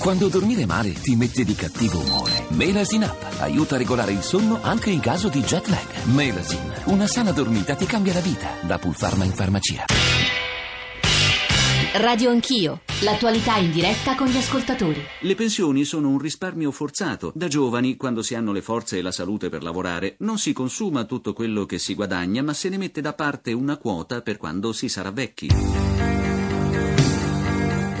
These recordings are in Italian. Quando dormire male ti mette di cattivo umore, Melazine App aiuta a regolare il sonno anche in caso di jet lag. Melazine, una sana dormita ti cambia la vita. Da Pulpharma in farmacia. Radio Anch'io, l'attualità in diretta con gli ascoltatori. Le pensioni sono un risparmio forzato. Da giovani, quando si hanno le forze e la salute per lavorare, non si consuma tutto quello che si guadagna, ma se ne mette da parte una quota per quando si sarà vecchi.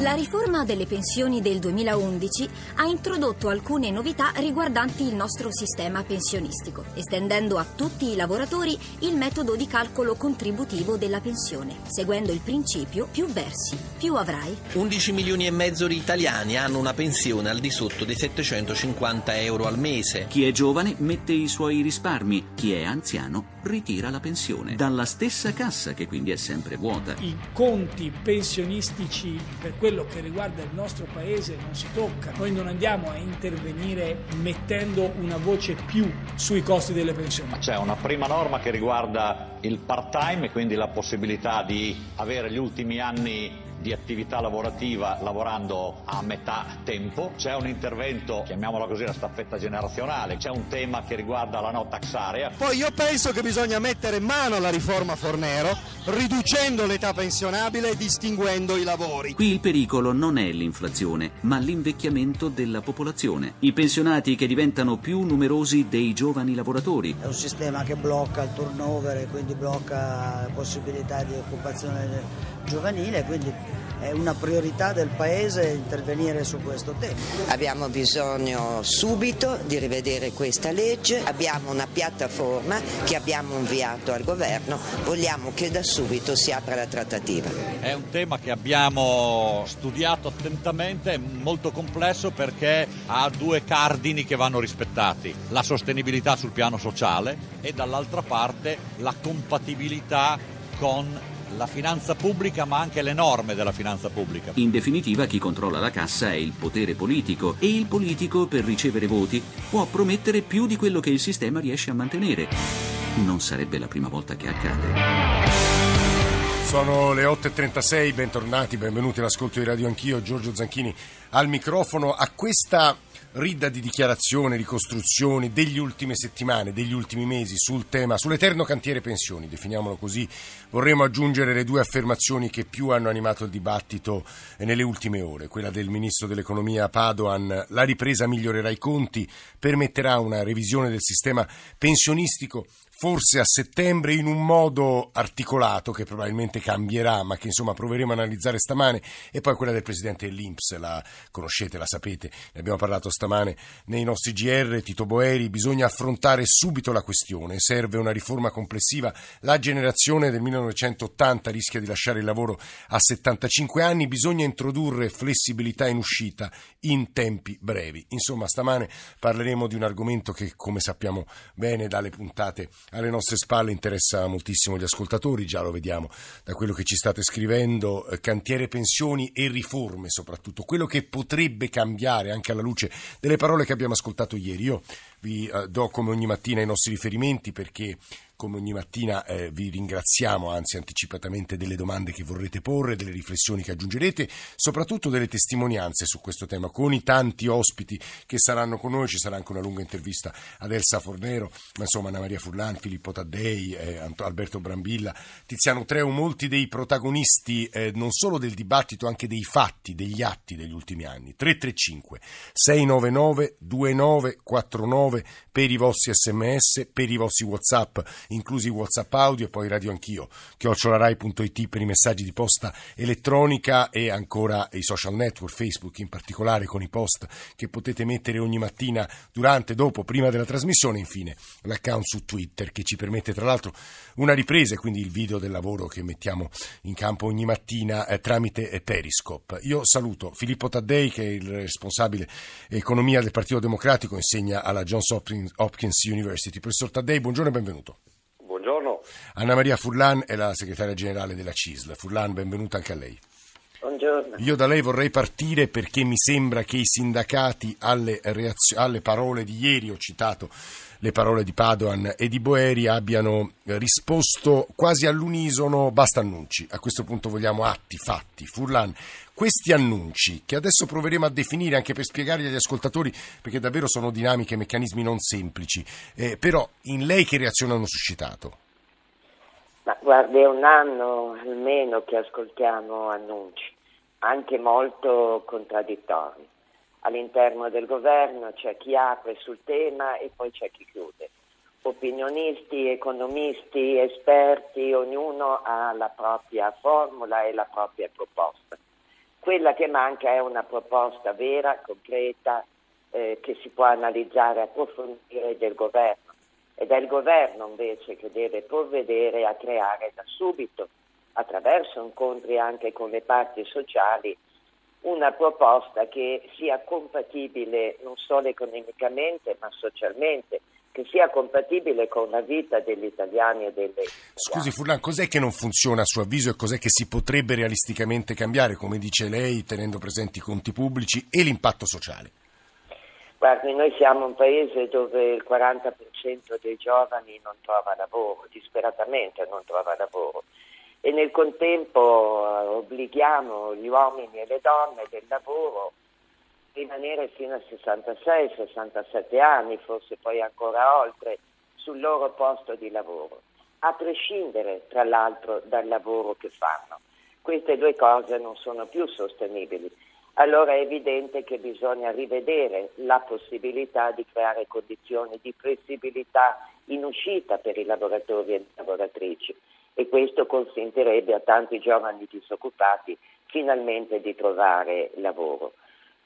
La riforma delle pensioni del 2011 ha introdotto alcune novità riguardanti il nostro sistema pensionistico, estendendo a tutti i lavoratori il metodo di calcolo contributivo della pensione, seguendo il principio più versi, più avrai. 11,5 milioni di italiani hanno una pensione al di sotto dei 750 euro al mese. Chi è giovane mette i suoi risparmi, chi è anziano ritira la pensione, dalla stessa cassa che quindi è sempre vuota. I conti pensionistici per quello che riguarda il nostro paese non si tocca. Noi non andiamo a intervenire mettendo una voce più sui costi delle pensioni. C'è una prima norma che riguarda il part-time e quindi la possibilità di avere gli ultimi anni di attività lavorativa lavorando a metà tempo. C'è un intervento, chiamiamola così, la staffetta generazionale. C'è un tema che riguarda la no tax area. Poi io penso che bisogna mettere in mano alla riforma Fornero, riducendo l'età pensionabile e distinguendo i lavori. Qui il pericolo non è l'inflazione, ma l'invecchiamento della popolazione. I pensionati che diventano più numerosi dei giovani lavoratori. È un sistema che blocca il turnover e quindi blocca la possibilità di occupazione giovanile, quindi è una priorità del Paese intervenire su questo tema. Abbiamo bisogno subito di rivedere questa legge, abbiamo una piattaforma che abbiamo inviato al governo, vogliamo che da subito si apra la trattativa. È un tema che abbiamo studiato attentamente, è molto complesso perché ha due cardini che vanno rispettati, la sostenibilità sul piano sociale e dall'altra parte la compatibilità con la finanza pubblica, ma anche le norme della finanza pubblica. In definitiva, chi controlla la cassa è il potere politico, e il politico, per ricevere voti, può promettere più di quello che il sistema riesce a mantenere. Non sarebbe la prima volta che accade. Sono le 8.36, bentornati, benvenuti all'ascolto di Radio Anch'io, Giorgio Zanchini al microfono. A questa ridda di dichiarazioni, ricostruzioni degli ultime settimane, degli ultimi mesi sul tema, sull'eterno cantiere pensioni, definiamolo così, vorremmo aggiungere le due affermazioni che più hanno animato il dibattito nelle ultime ore, quella del ministro dell'economia Padoan: la ripresa migliorerà i conti, permetterà una revisione del sistema pensionistico forse a settembre in un modo articolato che probabilmente cambierà, ma che insomma proveremo a analizzare stamane, e poi quella del presidente dell'INPS, la conoscete, la sapete, ne abbiamo parlato stamane nei nostri GR, Tito Boeri: bisogna affrontare subito la questione, serve una riforma complessiva, la generazione del 1980 rischia di lasciare il lavoro a 75 anni, bisogna introdurre flessibilità in uscita in tempi brevi. Insomma, stamane parleremo di un argomento che, come sappiamo bene dalle puntate alle nostre spalle, interessa moltissimo gli ascoltatori, già lo vediamo da quello che ci state scrivendo, cantiere pensioni e riforme soprattutto, quello che potrebbe cambiare anche alla luce delle parole che abbiamo ascoltato ieri. Io vi do come ogni mattina i nostri riferimenti perché come ogni mattina vi ringraziamo anzi anticipatamente delle domande che vorrete porre, delle riflessioni che aggiungerete, soprattutto delle testimonianze su questo tema con i tanti ospiti che saranno con noi. Ci sarà anche una lunga intervista ad Elsa Fornero, ma insomma Anna Maria Furlan, Filippo Taddei, Alberto Brambilla, Tiziano Treu, molti dei protagonisti non solo del dibattito, anche dei fatti, degli atti degli ultimi anni. 335 699 2949 per i vostri sms, per i vostri WhatsApp, inclusi WhatsApp audio, e poi Radio Anch'io @rai.it per i messaggi di posta elettronica, e ancora i social network, Facebook in particolare, con i post che potete mettere ogni mattina durante, dopo, prima della trasmissione. Infine l'account su Twitter che ci permette tra l'altro una ripresa, quindi il video del lavoro che mettiamo in campo ogni mattina tramite Periscope. Io saluto Filippo Taddei, che è il responsabile economia del Partito Democratico, insegna alla John Hopkins University. Professor Taddei, buongiorno e benvenuto. Anna Maria Furlan è la segretaria generale della CISL. Furlan, benvenuta anche a lei. Buongiorno. Io da lei vorrei partire perché mi sembra che i sindacati alle parole di ieri, ho citato le parole di Padoan e di Boeri, abbiano risposto quasi all'unisono: basta annunci, a questo punto vogliamo atti, fatti. Furlan, questi annunci che adesso proveremo a definire anche per spiegarli agli ascoltatori, perché davvero sono dinamiche e meccanismi non semplici, però in lei che reazione hanno suscitato? Ma guarda, è un anno almeno che ascoltiamo annunci, anche molto contraddittori. All'interno del governo c'è chi apre sul tema e poi c'è chi chiude. Opinionisti, economisti, esperti, ognuno ha la propria formula e la propria proposta. Quella che manca è una proposta vera, concreta, che si può analizzare, approfondire, del governo. Ed è il governo invece che deve provvedere a creare da subito, attraverso incontri anche con le parti sociali, una proposta che sia compatibile non solo economicamente ma socialmente, che sia compatibile con la vita degli italiani e delle italiane. Scusi Furlan, cos'è che non funziona a suo avviso e cos'è che si potrebbe realisticamente cambiare, come dice lei, tenendo presenti i conti pubblici e l'impatto sociale? Guardi, noi siamo un paese dove il 40% dei giovani non trova lavoro, disperatamente non trova lavoro, e nel contempo obblighiamo gli uomini e le donne del lavoro a rimanere fino a 66-67 anni, forse poi ancora oltre, sul loro posto di lavoro, a prescindere tra l'altro dal lavoro che fanno. Queste due cose non sono più sostenibili. Allora è evidente che bisogna rivedere la possibilità di creare condizioni di flessibilità in uscita per i lavoratori e le lavoratrici, e questo consentirebbe a tanti giovani disoccupati finalmente di trovare lavoro.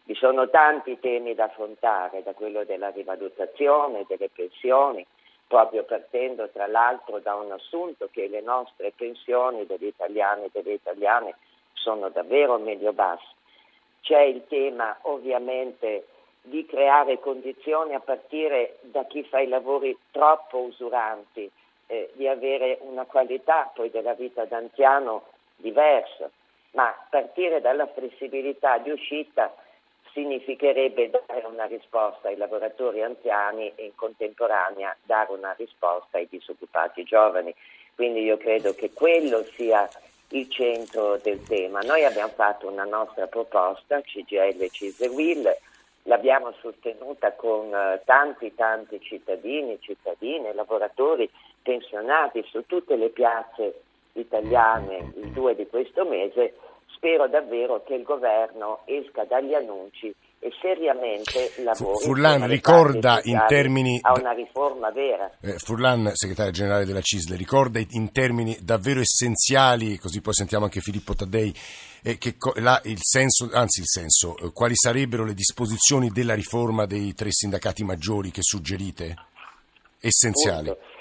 Vi sono tanti temi da affrontare, da quello della rivalutazione delle pensioni, proprio partendo tra l'altro da un assunto che le nostre pensioni degli italiani e delle italiane sono davvero medio-basse. C'è il tema ovviamente di creare condizioni, a partire da chi fa i lavori troppo usuranti, di avere una qualità poi della vita d'anziano diversa, ma partire dalla flessibilità di uscita significherebbe dare una risposta ai lavoratori anziani e in contemporanea dare una risposta ai disoccupati giovani. Quindi io credo che quello sia il centro del tema. Noi abbiamo fatto una nostra proposta, CGIL, CISL, UIL, l'abbiamo sostenuta con tanti cittadini, cittadine, lavoratori, pensionati su tutte le piazze italiane il 2 di questo mese. Spero davvero che il governo esca dagli annunci e seriamente lavori. Furlan ricorda in termini a una riforma vera. Furlan, segretario generale della CISL, ricorda in termini davvero essenziali, così poi sentiamo anche Filippo Taddei, quali sarebbero le disposizioni della riforma dei tre sindacati maggiori che suggerite? Essenziali. Punto.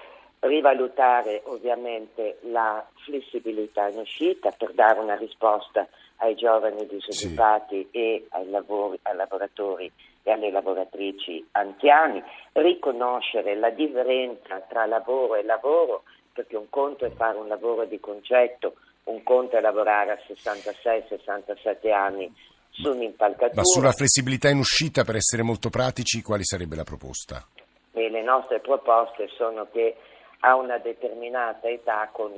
Rivalutare ovviamente la flessibilità in uscita per dare una risposta ai giovani disoccupati, sì, e ai lavoratori e alle lavoratrici anziani. Riconoscere la differenza tra lavoro e lavoro, perché un conto è fare un lavoro di concetto, un conto è lavorare a 66-67 anni su un'impalcatura. Ma sulla flessibilità in uscita, per essere molto pratici, quali sarebbe la proposta? E le nostre proposte sono che a una determinata età, con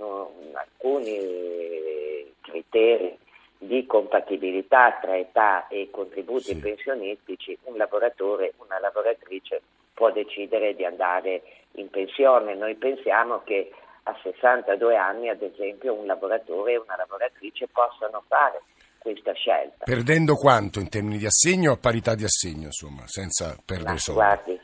alcuni criteri di compatibilità tra età e contributi, sì, pensionistici, un lavoratore, una lavoratrice può decidere di andare in pensione. Noi pensiamo che a 62 anni, ad esempio, un lavoratore e una lavoratrice possano fare questa scelta. Perdendo quanto in termini di assegno, a parità di assegno, insomma, senza perdere soldi? Guardi,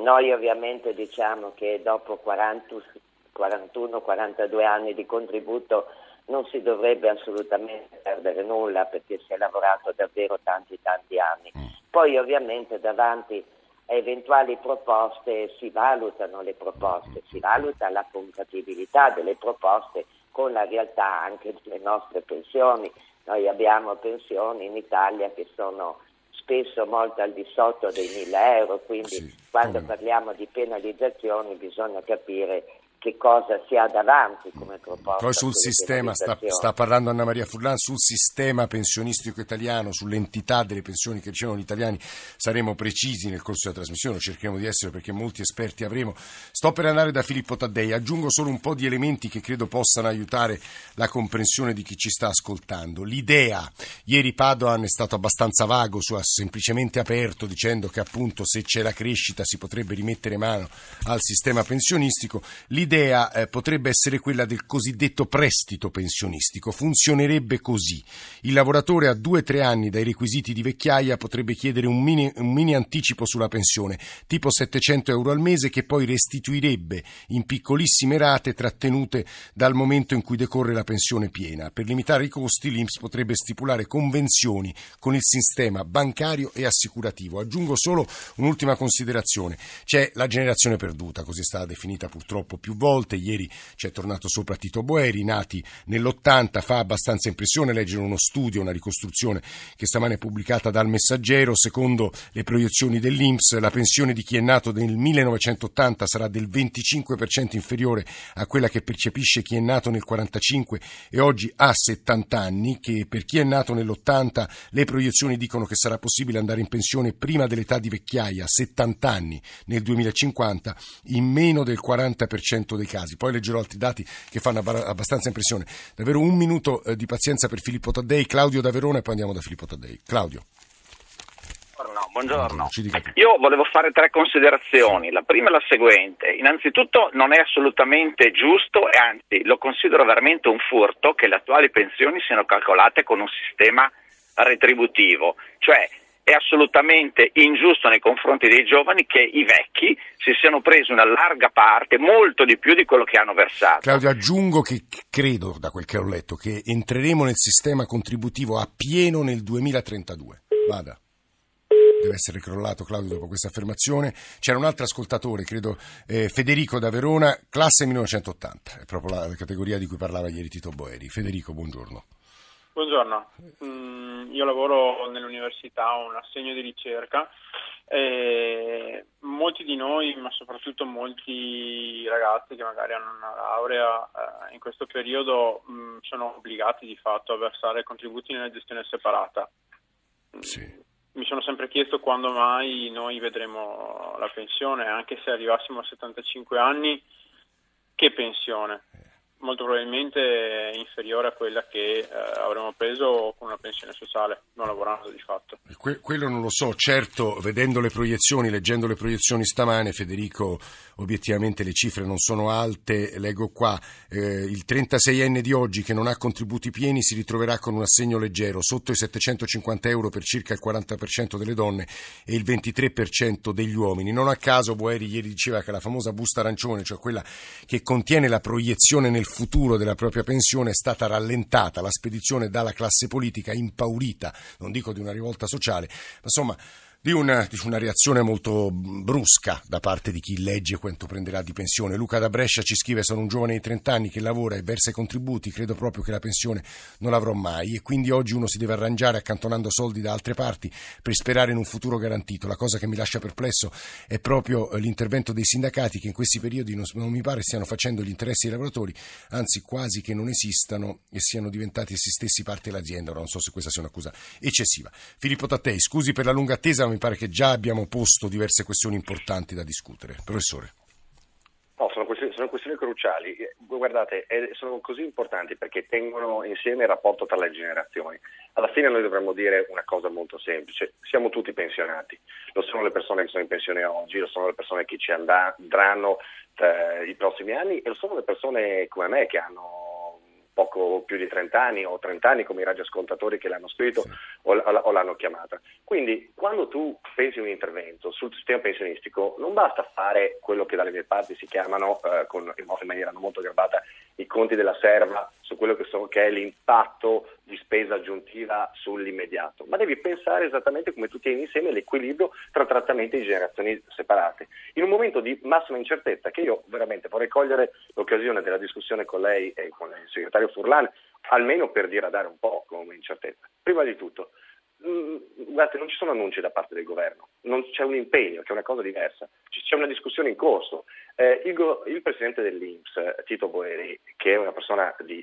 noi ovviamente diciamo che dopo 41-42 anni di contributo non si dovrebbe assolutamente perdere nulla, perché si è lavorato davvero tanti anni. Poi ovviamente davanti a eventuali proposte si valutano le proposte, si valuta la compatibilità delle proposte con la realtà anche delle nostre pensioni. Noi abbiamo pensioni in Italia che sono spesso molto al di sotto dei 1.000 euro, quindi sì, quando parliamo di penalizzazioni bisogna capire che cosa si ha davanti come proposta. Poi sul sistema, sta parlando Anna Maria Furlan, sul sistema pensionistico italiano, sull'entità delle pensioni che ricevono gli italiani, saremo precisi nel corso della trasmissione, cercheremo di essere perché molti esperti avremo. Sto per andare da Filippo Taddei, aggiungo solo un po' di elementi che credo possano aiutare la comprensione di chi ci sta ascoltando. L'idea, ieri Padoan è stato abbastanza vago, ha semplicemente aperto dicendo che appunto se c'è la crescita si potrebbe rimettere mano al sistema pensionistico. L'idea potrebbe essere quella del cosiddetto prestito pensionistico. Funzionerebbe così: il lavoratore a 2-3 anni dai requisiti di vecchiaia potrebbe chiedere un mini anticipo sulla pensione, tipo 700 euro al mese, che poi restituirebbe in piccolissime rate trattenute dal momento in cui decorre la pensione piena. Per limitare i costi, l'INPS potrebbe stipulare convenzioni con il sistema bancario e assicurativo. Aggiungo solo un'ultima considerazione: c'è la generazione perduta, così è stata definita purtroppo più volte. Ieri ci è tornato sopra Tito Boeri, nati nell'80, fa abbastanza impressione leggere uno studio, una ricostruzione che stamane è pubblicata dal Messaggero. Secondo le proiezioni dell'INPS, la pensione di chi è nato nel 1980 sarà del 25% inferiore a quella che percepisce chi è nato nel 45 e oggi ha 70 anni, che per chi è nato nell'80 le proiezioni dicono che sarà possibile andare in pensione prima dell'età di vecchiaia, 70 anni nel 2050, in meno del 40% dei casi. Poi leggerò altri dati che fanno abbastanza impressione. Davvero un minuto di pazienza per Filippo Taddei. Claudio da Verona e poi andiamo da Filippo Taddei. Claudio. Buongiorno. Io volevo fare 3 considerazioni. La prima è la seguente: innanzitutto non è assolutamente giusto, e anzi lo considero veramente un furto, che le attuali pensioni siano calcolate con un sistema retributivo, cioè è assolutamente ingiusto nei confronti dei giovani che i vecchi si siano presi una larga parte, molto di più di quello che hanno versato. Claudio, aggiungo che credo, da quel che ho letto, che entreremo nel sistema contributivo a pieno nel 2032. Vada. Deve essere crollato Claudio dopo questa affermazione. C'era un altro ascoltatore, credo Federico da Verona, classe 1980, è proprio la categoria di cui parlava ieri Tito Boeri. Federico, buongiorno. Buongiorno, io lavoro nell'università, ho un assegno di ricerca e molti di noi, ma soprattutto molti ragazzi che magari hanno una laurea, in questo periodo sono obbligati di fatto a versare contributi nella gestione separata. Sì. Mi sono sempre chiesto quando mai noi vedremo la pensione, anche se arrivassimo a 75 anni, che pensione? Molto probabilmente inferiore a quella che avremmo preso con una pensione sociale, non lavorando di fatto. Quello non lo so, certo, vedendo le proiezioni, leggendo le proiezioni stamane, Federico, obiettivamente le cifre non sono alte. Leggo qua, il 36enne di oggi che non ha contributi pieni si ritroverà con un assegno leggero, sotto i 750 euro per circa il 40% delle donne e il 23% degli uomini. Non a caso Boeri ieri diceva che la famosa busta arancione, cioè quella che contiene la proiezione nel futuro della propria pensione, è stata rallentata la spedizione dalla classe politica, impaurita, non dico di una rivolta sociale, ma insomma di una reazione molto brusca da parte di chi legge quanto prenderà di pensione. Luca da Brescia ci scrive: sono un giovane di 30 anni che lavora e versa i contributi, credo proprio che la pensione non l'avrò mai e quindi oggi uno si deve arrangiare accantonando soldi da altre parti per sperare in un futuro garantito. La cosa che mi lascia perplesso è proprio l'intervento dei sindacati, che in questi periodi non mi pare stiano facendo gli interessi dei lavoratori, anzi quasi che non esistano e siano diventati essi stessi parte dell'azienda. Ora non so se questa sia un'accusa eccessiva. Filippo Taddei, scusi per la lunga attesa, mi pare che già abbiamo posto diverse questioni importanti da discutere. Professore. No, sono questioni cruciali. Guardate, sono così importanti perché tengono insieme il rapporto tra le generazioni. Alla fine noi dovremmo dire una cosa molto semplice: siamo tutti pensionati. Lo sono le persone che sono in pensione oggi, lo sono le persone che ci andranno i prossimi anni e lo sono le persone come me che hanno poco più di 30 anni o 30 anni come i radioascoltatori che l'hanno scritto o l'hanno chiamata. Quindi quando tu pensi un intervento sul sistema pensionistico non basta fare quello che dalle mie parti si chiamano in maniera non molto garbata i conti della serva su quello che è l'impatto di spesa aggiuntiva sull'immediato, ma devi pensare esattamente come tu tieni insieme l'equilibrio tra trattamenti di generazioni separate. In un momento di massima incertezza, che io veramente vorrei cogliere l'occasione della discussione con lei e con il segretario Furlan, almeno per diradare un po' come incertezza. Prima di tutto, guardate, non ci sono annunci da parte del governo, non c'è un impegno, c'è una cosa diversa, c'è una discussione in corso. Il presidente dell'INPS, Tito Boeri, che è una persona di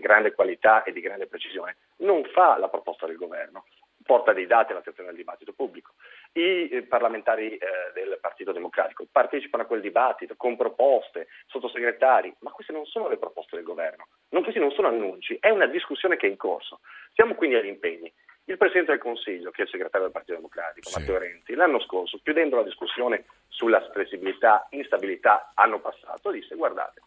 grande qualità e di grande precisione, non fa la proposta del governo, porta dei dati all'attenzione del dibattito pubblico. I parlamentari del Partito Democratico partecipano a quel dibattito con proposte, sottosegretari, ma queste non sono le proposte del governo, questi non sono annunci, è una discussione che è in corso. Siamo quindi agli impegni. Il Presidente del Consiglio, che è il segretario del Partito Democratico, sì, Matteo Renzi, l'anno scorso, chiudendo la discussione sulla flessibilità, instabilità anno passato, disse: guardate,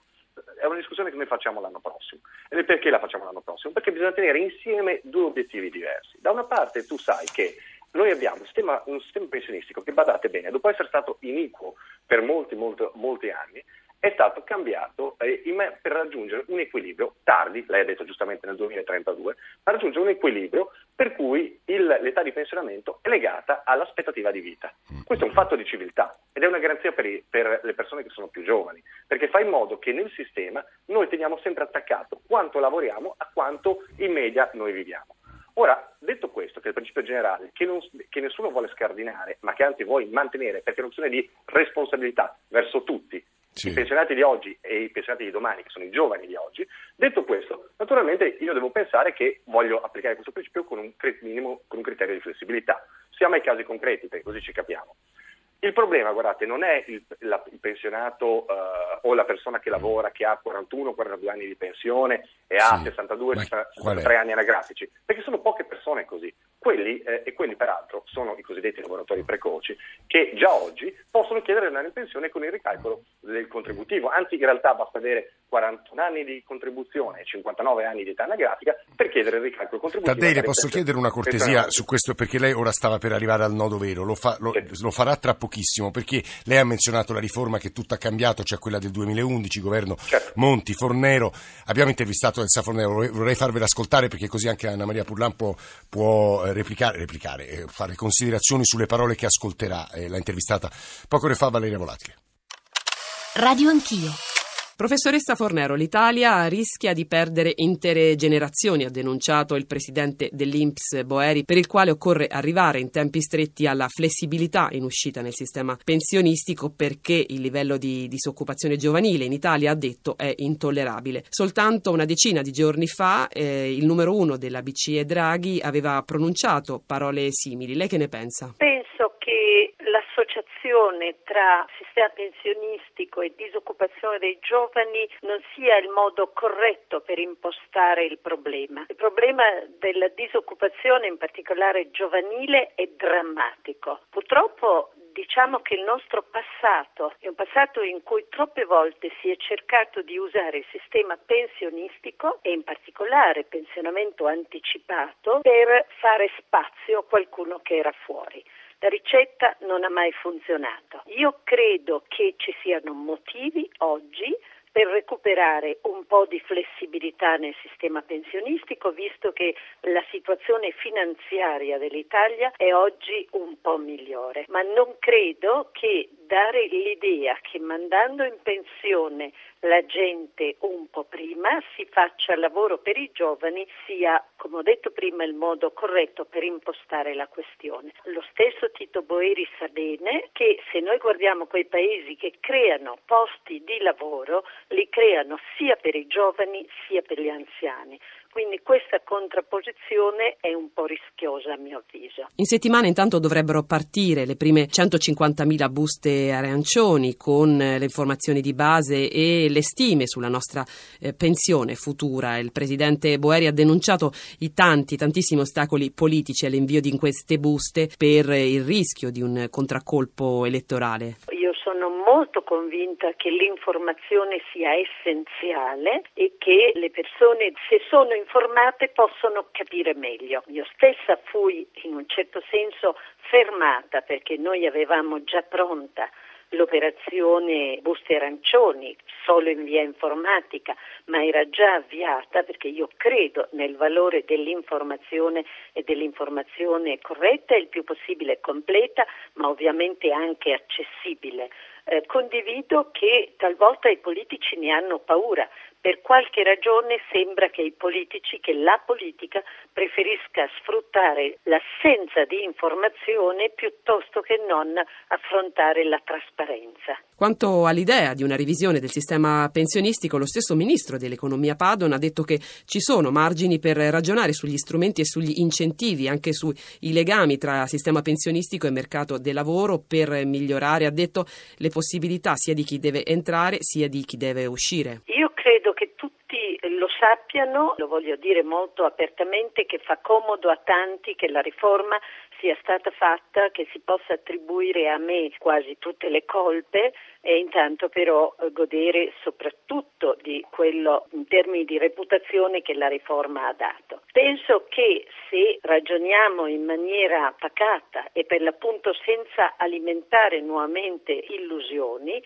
è una discussione che noi facciamo l'anno prossimo. E perché la facciamo l'anno prossimo? Perché bisogna tenere insieme due obiettivi diversi. Da una parte tu sai che noi abbiamo un sistema pensionistico che, badate bene, dopo essere stato iniquo per molti anni, è stato cambiato per raggiungere un equilibrio tardi, lei ha detto giustamente nel 2032, per raggiungere un equilibrio per cui l'età di pensionamento è legata all'aspettativa di vita. Questo è un fatto di civiltà ed è una garanzia per le persone che sono più giovani, perché fa in modo che nel sistema noi teniamo sempre attaccato quanto lavoriamo a quanto in media noi viviamo. Ora, detto questo, che è il principio generale, che nessuno vuole scardinare, ma che anzi vuole mantenere, perché è un'opzione di responsabilità verso tutti, sì, i pensionati di oggi e i pensionati di domani, che sono i giovani di oggi, detto questo, naturalmente io devo pensare che voglio applicare questo principio con un criterio di flessibilità. Siamo ai casi concreti, perché così ci capiamo. Il problema, guardate, non è il pensionato o la persona che lavora, che ha 41-42 anni di pensione e ha 62-63 anni anagrafici, perché sono poche persone così. Quelli peraltro sono i cosiddetti lavoratori precoci, che già oggi possono chiedere di andare in pensione con il ricalcolo del contributivo, anzi in realtà basta avere 41 anni di contribuzione e 59 anni di età anagrafica per chiedere il ricalcolo contributivo. Taddei, le posso chiedere una cortesia su questo, perché lei ora stava per arrivare al nodo vero, lo farà tra pochissimo, perché lei ha menzionato la riforma che tutto ha cambiato, cioè quella del 2011, governo Monti, Fornero. Abbiamo intervistato Elsa Fornero, vorrei farvela ascoltare perché così anche Anna Maria Furlan può replicare, fare considerazioni sulle parole che ascolterà. L'ha intervistata poche ore fa Valeria Volatile. Radio Anch'io. Professoressa Fornero, l'Italia rischia di perdere intere generazioni, ha denunciato il presidente dell'INPS Boeri, per il quale occorre arrivare in tempi stretti alla flessibilità in uscita nel sistema pensionistico, perché il livello di disoccupazione giovanile in Italia, ha detto, è intollerabile. Soltanto una decina di giorni fa il numero uno della BCE Draghi aveva pronunciato parole simili. Lei che ne pensa? Penso che l'associazione tra sistema pensionistico e disoccupazione dei giovani non sia il modo corretto per impostare il problema. Il problema della disoccupazione, in particolare giovanile, è drammatico. Purtroppo diciamo che il nostro passato è un passato in cui troppe volte si è cercato di usare il sistema pensionistico e in particolare il pensionamento anticipato per fare spazio a qualcuno che era fuori. La ricetta non ha mai funzionato. Io credo che ci siano motivi oggi per recuperare un po' di flessibilità nel sistema pensionistico, visto che la situazione finanziaria dell'Italia è oggi un po' migliore. Ma non credo che dare l'idea che mandando in pensione la gente un po' prima si faccia lavoro per i giovani sia, come ho detto prima, il modo corretto per impostare la questione. Lo stesso Tito Boeri sa bene che se noi guardiamo quei paesi che creano posti di lavoro, li creano sia per i giovani sia per gli anziani. Quindi questa contrapposizione è un po' rischiosa a mio avviso. In settimana intanto dovrebbero partire le prime 150.000 buste arancioni con le informazioni di base e le stime sulla nostra pensione futura. Il presidente Boeri ha denunciato i tantissimi ostacoli politici all'invio di queste buste per il rischio di un contraccolpo elettorale. Io sono molto convinta che l'informazione sia essenziale e che le persone, se sono informate, possono capire meglio. Io stessa fui in un certo senso fermata perché noi avevamo già pronta l'operazione buste arancioni solo in via informatica, ma era già avviata perché io credo nel valore dell'informazione e dell'informazione corretta, il più possibile completa, ma ovviamente anche accessibile. Condivido che talvolta i politici ne hanno paura, Per qualche ragione sembra che i politici, che la politica preferisca sfruttare l'assenza di informazione piuttosto che non affrontare la trasparenza. Quanto all'idea di una revisione del sistema pensionistico, lo stesso ministro dell'economia Padoan ha detto che ci sono margini per ragionare sugli strumenti e sugli incentivi, anche sui legami tra sistema pensionistico e mercato del lavoro per migliorare, ha detto, le possibilità sia di chi deve entrare sia di chi deve uscire. Io credo che tutti lo sappiano, lo voglio dire molto apertamente, che fa comodo a tanti che la riforma sia stata fatta, che si possa attribuire a me quasi tutte le colpe e intanto però godere soprattutto di quello in termini di reputazione che la riforma ha dato. Penso che se ragioniamo in maniera pacata e per l'appunto senza alimentare nuovamente illusioni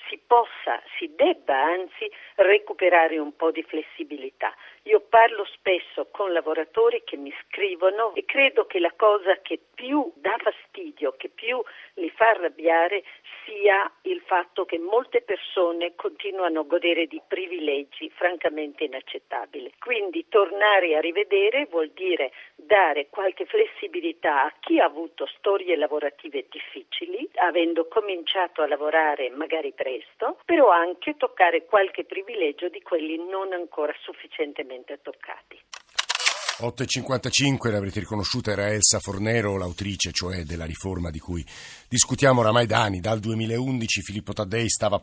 si debba anzi recuperare un po' di flessibilità. Io parlo spesso con lavoratori che mi scrivono e credo che la cosa che più dà fastidio, che più li fa arrabbiare, sia il fatto che molte persone continuano a godere di privilegi francamente inaccettabili. Quindi tornare a rivedere vuol dire dare qualche flessibilità a chi ha avuto storie lavorative difficili, avendo cominciato a lavorare magari presto, però anche toccare qualche privilegio di quelli non ancora sufficientemente toccati. 8.55, l'avrete riconosciuta, era Elsa Fornero, l'autrice cioè della riforma di cui discutiamo oramai da anni, dal 2011. Filippo Taddei stava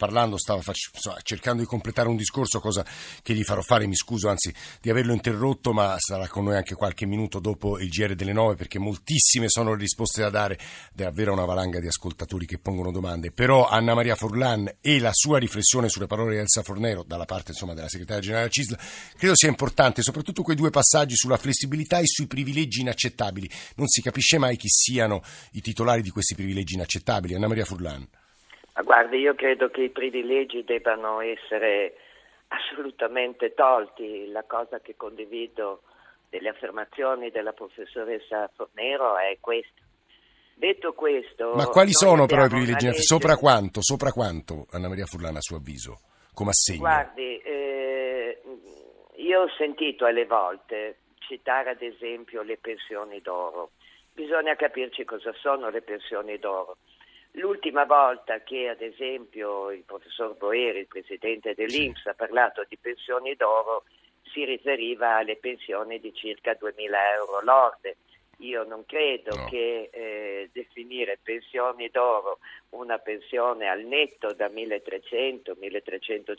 cercando di completare un discorso, cosa che gli farò fare, mi scuso anzi di averlo interrotto, ma sarà con noi anche qualche minuto dopo il GR delle 9, perché moltissime sono le risposte da dare, davvero una valanga di ascoltatori che pongono domande. Però Anna Maria Furlan e la sua riflessione sulle parole di Elsa Fornero, dalla parte insomma della segretaria generale CISL, credo sia importante, soprattutto quei due passaggi sulla flessibilità e sui privilegi inaccettabili. Non si capisce mai chi siano i titolari di questi privilegi inaccettabili. Anna Maria Furlan. Ma guardi, io credo che i privilegi debbano essere assolutamente tolti. La cosa che condivido delle affermazioni della professoressa Fornero è questa. Detto questo... Ma quali sono però i privilegi? Legge... Sopra quanto, Anna Maria Furlan, a suo avviso, come assegno? Guardi, io ho sentito alle volte... citare ad esempio le pensioni d'oro. Bisogna capirci cosa sono le pensioni d'oro. L'ultima volta che ad esempio il professor Boeri, il presidente dell'INPS, ha parlato di pensioni d'oro, si riferiva alle pensioni di circa 2.000 euro lorde. Io non credo che definire pensioni d'oro una pensione al netto da 1.300-1.350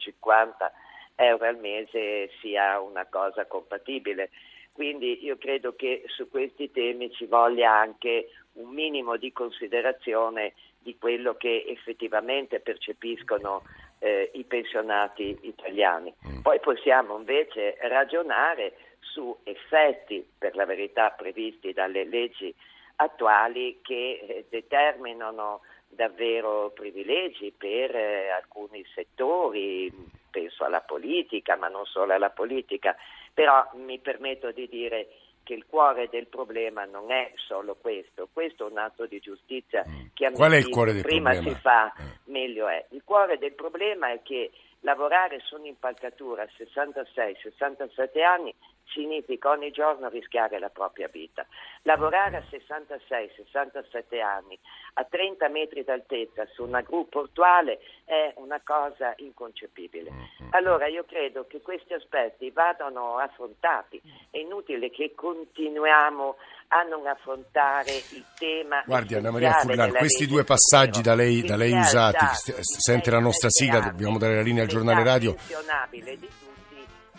euro al mese sia una cosa compatibile. Quindi io credo che su questi temi ci voglia anche un minimo di considerazione di quello che effettivamente percepiscono i pensionati italiani. Poi possiamo invece ragionare su effetti, per la verità previsti dalle leggi attuali, che determinano davvero privilegi per alcuni settori, penso alla politica, ma non solo alla politica. Però mi permetto di dire che il cuore del problema non è solo questo è un atto di giustizia che a mio avviso prima si fa meglio è. Il cuore del problema è che lavorare su un'impalcatura a 66-67 anni significa ogni giorno rischiare la propria vita. Lavorare a 66-67 anni a 30 metri d'altezza su una gru portuale è una cosa inconcepibile. Allora io credo che questi aspetti vadano affrontati, è inutile che continuiamo a non affrontare il tema. Guardi Anna Maria Furlan, questi due passaggi da lei usati, sente la nostra sigla, dobbiamo dare la linea al giornale radio,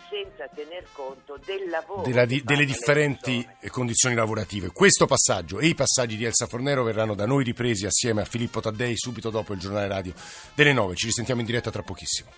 senza tener conto del lavoro delle differenti condizioni lavorative. Questo passaggio e i passaggi di Elsa Fornero verranno da noi ripresi assieme a Filippo Taddei subito dopo il giornale radio delle 9. Ci risentiamo in diretta tra pochissimo.